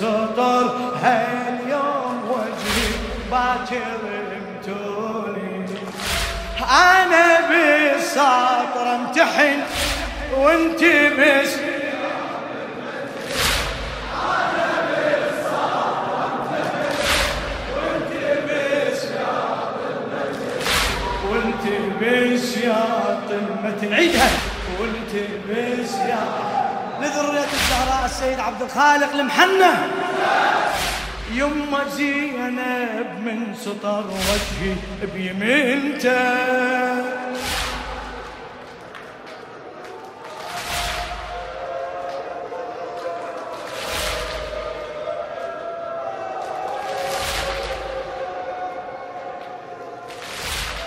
الستر هاليوم وجهي باكر امتوني انا بالسطر امتحن وانت بس وانتبس يا طمة نعيدها وانتبس يا لذرية الزهراء السيد عبد الخالق المحنه يما زينب من سطر وجهي بيمينته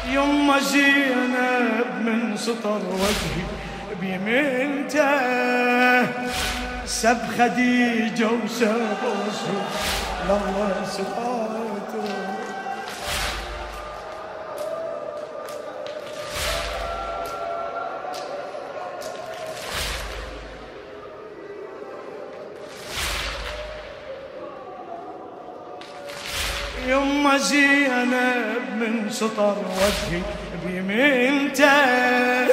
يما زينب من سطر وجهي بيمينته سب خديجة وسب رسول الله سقاته يما زينب من سطر وجهي بيمينته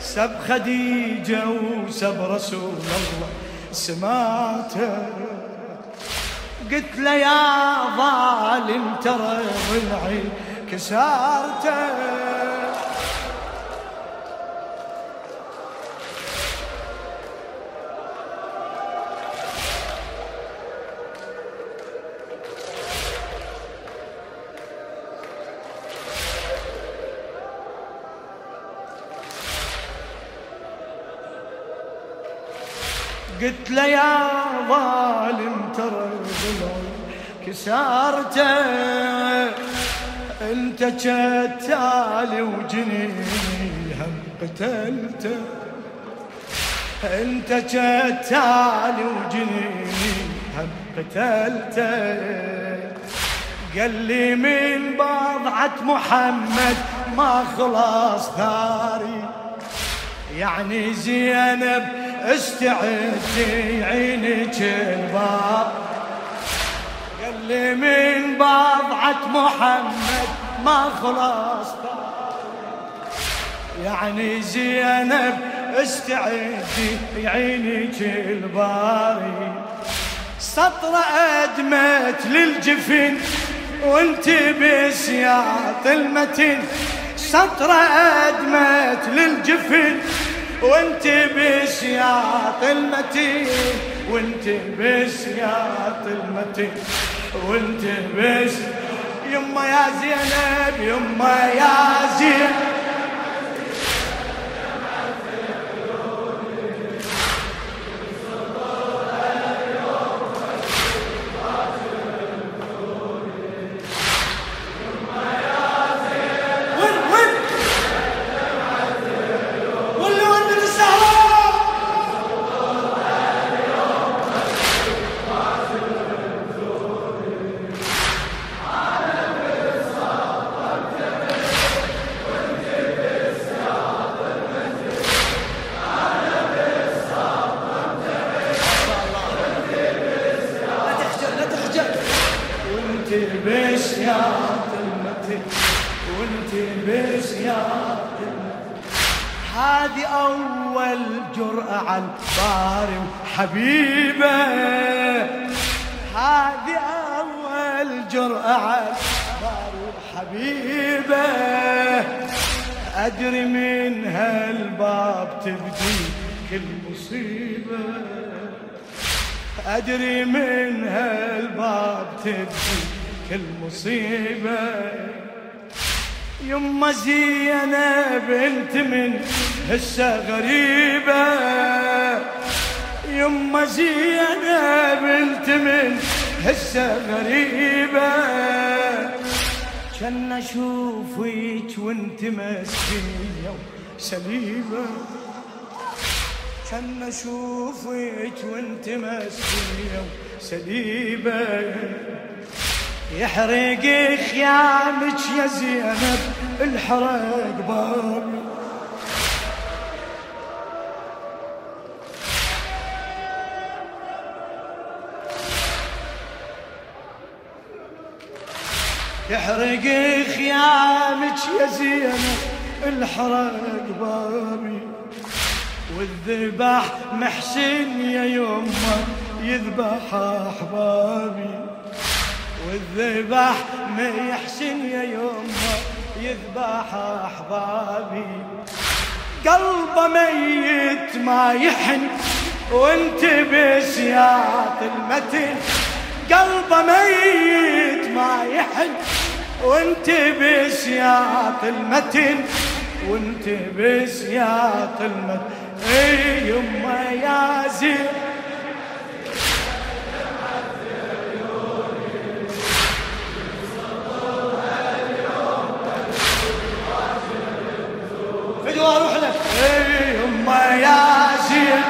سب خديجة وسب رسول الله سماته قلت له يا ظالم ترى ضلعي كسارته قلت له يا ظالم ترى ظلم كسارته انت شتالي وجنيني هم قتلته انت شتالي وجنيني هم قتلته قال لي من بضعة محمد ما خلاص ثاري يعني زينب استعدي عينك الباب قال لي من بضعة محمد ما خلاص يعني زينب استعدي عينك الباري سطرة أدمت للجفن وانت بسياط المتن سطرة أدمت للجفن وانت بسياط المتين وانت بسياط المتين وانت بس يما يا زينب يما يا زينب هذه أول جرأة على الباري وحبيبه هذه أول جرأة على الباري وحبيبه أدري من هالباب تبدي كل مصيبة أدري من هالباب تبدي كل مصيبة يما زينب انت من هسه غريبة يما زينب انت من هسه غريبة كان اشوفك وانت مسكينة وسليبة كان اشوفك وانت مسكينة وسليبة يحرق خيامك يا زينب الحرق بابي يحرق خيامك يا زينب الحرق بابي والذبح محسن يا يمه يذبح احبابي والذبح محسن يا يمه يذبح احبابي قلبه ميت ما يحن وانت بسياط المتن قلبه ميت ما يحن وانت بسياط المتن وانت بسياط المتن اي يما يا زين فدوى اروح لك اي يما يا زين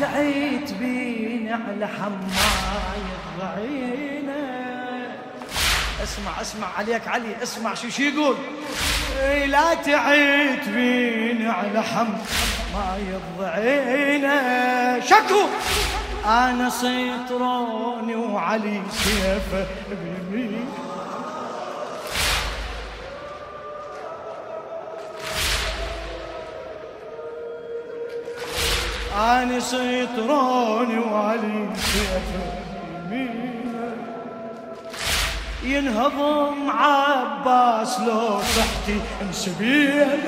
تعيت بين على حماية الضعينة اسمع اسمع عليك علي اسمع شو يقول لا تعيت بين على حماية الضعينة شكو انا سيطروني وعلي سيفه بيميني أنا سيطراني وعلي سيفه يمينه ينهضم عباس لو صحتي انسبيله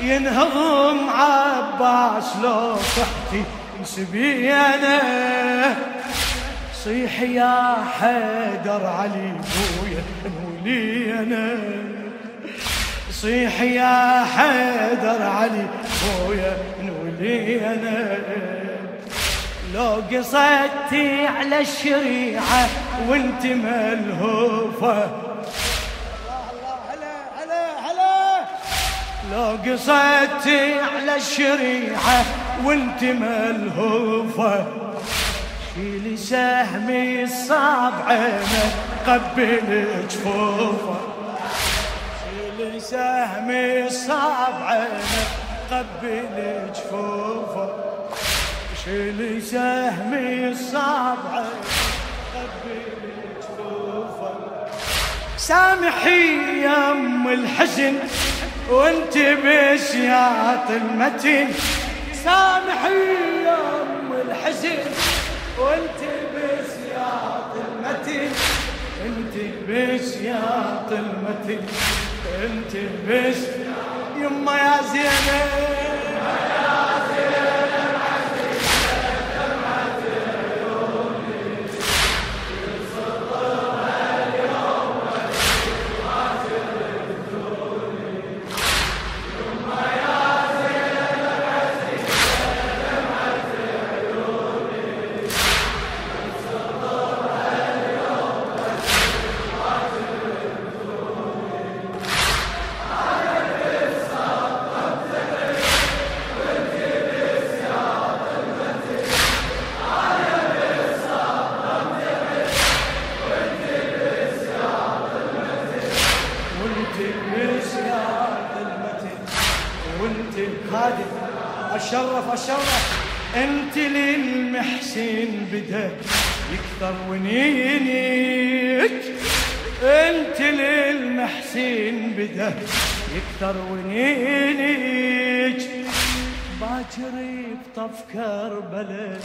ينهضم عباس لو صحتي انسبيله صيح يا حيدر علي بويا مولي انا صيح يا حيدر علي بويا مولي انا لو قصدتي على الشريعه وانت ملهوفه هلا هلا هلا لو قصدتي على الشريعه وانت ملهوفه شيلي سهمي الصعب عينه قبل جفوفه شيلي سهمي الصعب عينه قبل جفوفه شيلي سهمي الصعب عينه قبل جفوفه سامحي يا ام الحزن وانت بسياط المتن سامحي يا ام الحزن وانت بسياط المتن انت بسياط المتن انت بس يما يا زينب انت للمحسن بدا يكثر ونينك انت للمحسن بدا يكثر ونينك باكري بطف كربلاء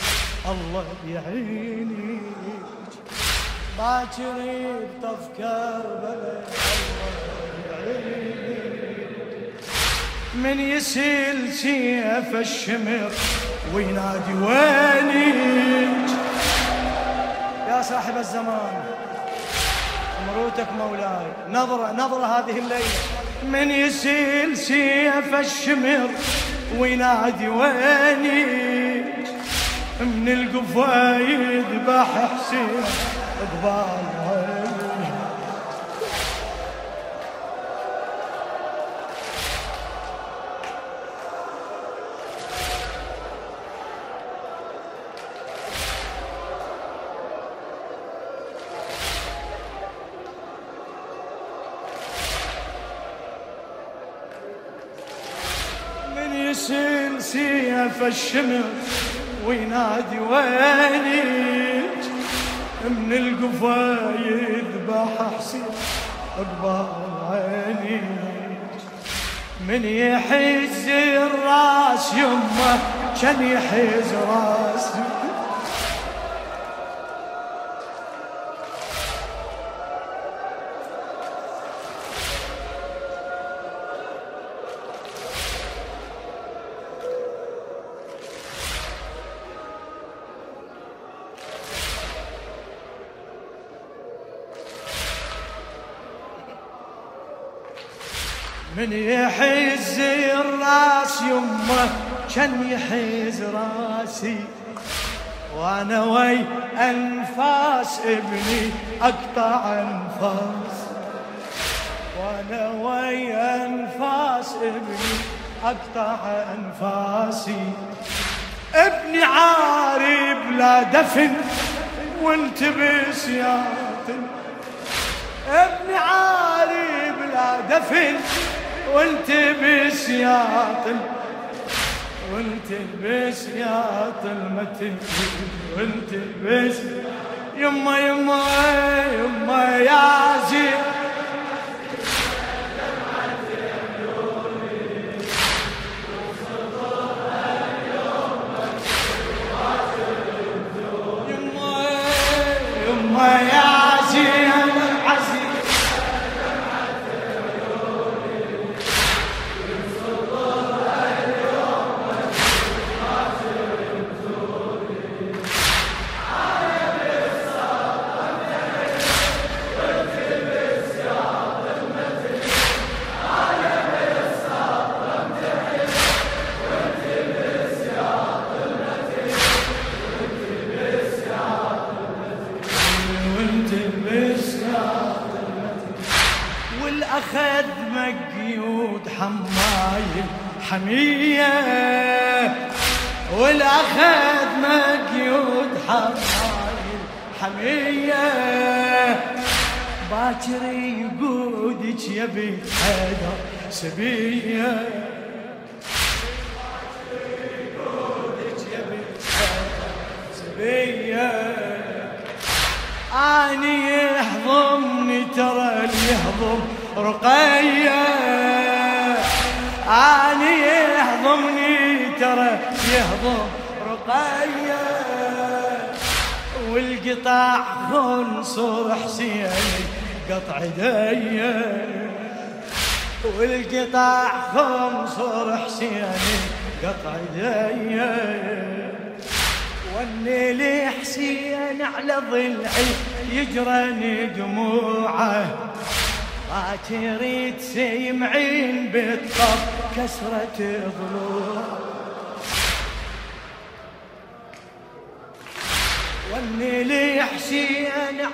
الله يعينك باكري بطف كربلاء الله يعينك من يسيل سيف الشمر وينادي وينك يا صاحب الزمان رحمتك مولاي. نظرة نظرة هذه الليلة، من يسيل سيف الشمر وينادي ويني، من القفا يذبح حسين ببالها. من يسيل سيف الشمر وينادي وينيك، من القفا يذبح حسين أكبر عينيك، من يحز الراس يمه كان يحز راسي. من يحز الراس يمه كان يحز راسي، وانا وي انفاس ابني اقطع انفاس، وانا وي انفاس ابني اقطع انفاسي. ابني عاري بلا دفن والتبس ياطم، ابني عاري بلا دفن وانت بسياطل، وانت بسياطل ما تنفي، وانت بس يما يما يما يا زين. والأخذ مقيود حماي الحمية، والأخذ مقيود حماي الحمية، باكر يقودك يا بنت حيدر سبية، باكر يقودك يا بنت حيدر سبية. اني يهضمني ترى اللي يهضم رقية، اني يهضمني ترى يهضم رقية، والقطاع خنصر حسين قطع دية، والقطاع خنصر حسين قطع دية. والليل حسين على ضلعي يجرني دموعه، باكر تسمعين بالطب كسرة ضلوعه. والليل حسين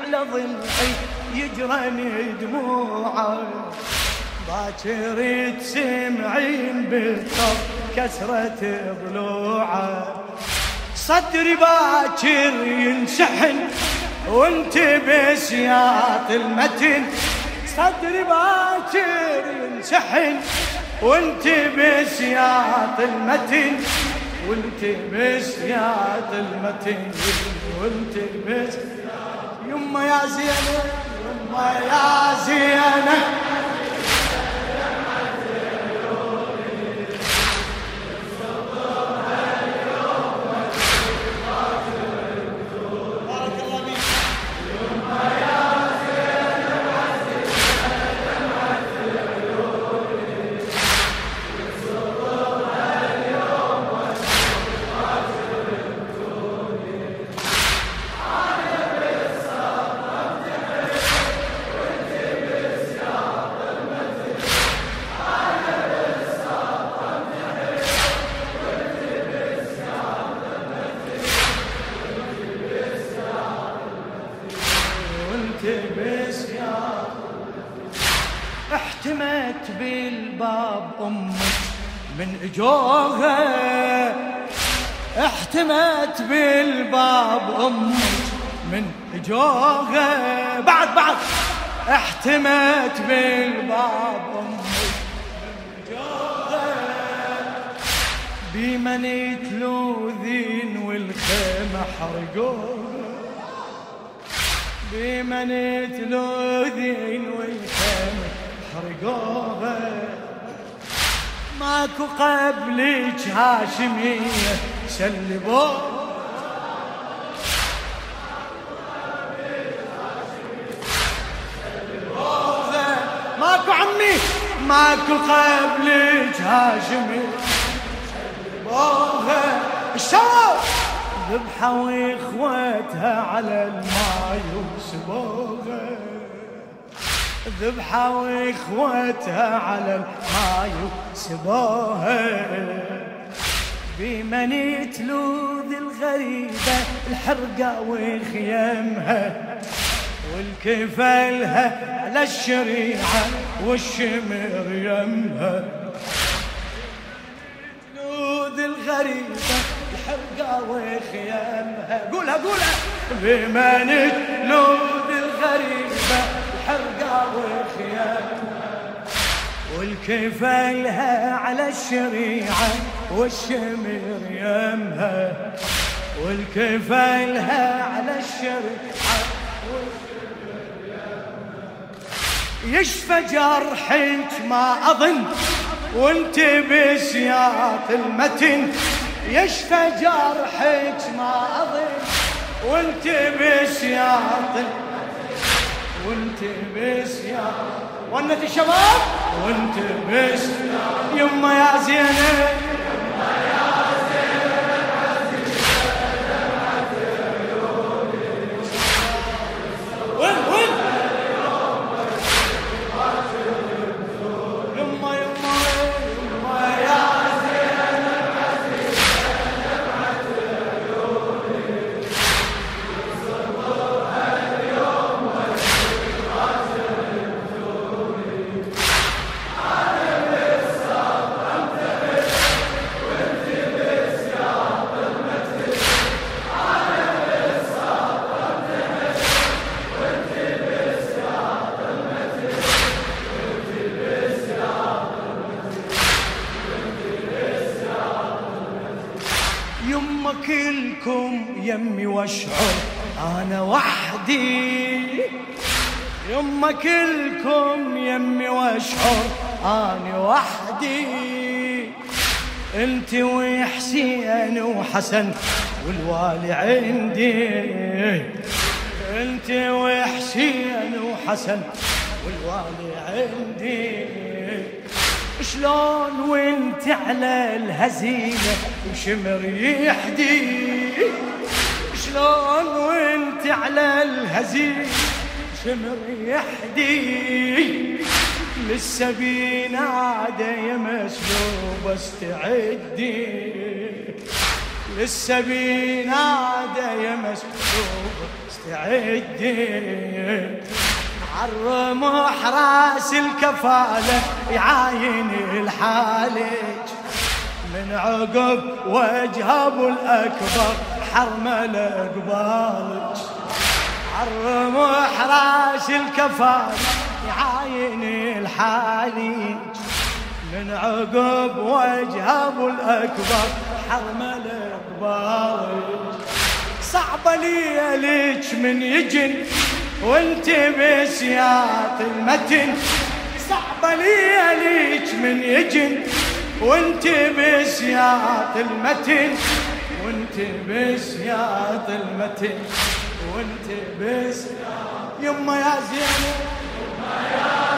على ضلعي يجرني دموعه، باكر تسمعين بالطب كسرة ضلوعه. صدري باكر ينشحن وانت بسياط المتن، صدري باكر ينشحن وانت بسياط المتن، وانت بسياط المتن، وانت بس يما يا زينب، يما يا زينب. احتمت بالباب أمك من اجوها، احتمت بالباب أمك من اجوها، بعد احتمت بالباب أمك من اجوها، بمن يتلوذين والخيمة حرقوها، بمن تلوذين والخيمة حرقوها، ماكو قبلك هاشمية شلبوها، ماكو عمي ماكو قبلك هاشمية شلبوها، الشباب ذبحوا إخوتها على الماي وسبوها، ذبحوا إخوتها على الماي وسبوها، بمن تلوذ الغريبة الحرقة وخيامها والكفلها على الشريعة والشمر يمها، تلوذ الغريبة الحرقة وخيامها، قولها قولها، بمن تلوذ الغريبة الحرقة وخيامها والكفلها على الشريعة والشمر يمها، والكفلها على الشريعة والشمر يمها، يشفى جرحك ما أظن وانت بسياط المتن، يشفى جرحك ما أظن وانت بسياط، وانت بسياط ونت الشباب، وانت بسياط يما يا زينب، يما يا زينب عزيزة، وين وين يمي واشعر انا وحدي، يما كلكم يمي واشعر انا وحدي، انت وحسين وحسن والوالي عندي، انت وحسين وحسن والوالي عندي، شلون وانت على الهزيمه وشمر يحدي، شلون وانت على الهزيم شمر يحدي، لسه بينادى يا مسلوب استعدي، لسه بينادى يا مسلوب استعدي، عالرمح راس الكفاله يعاين الحالج، من عقب وجه ابو الاكبر حرمل أقبالك، حرم وحراش الكفار يعاين الحالي، من عقب وجه أبو الأكبر حرمل أقبالك، صعبة ليلك من يجن وانت بسياط المتن، صعبة ليلك من يجن وانت بسياط المتن، وانت بس يا ظلمتي، وانت بس يما يا زينب، يما يا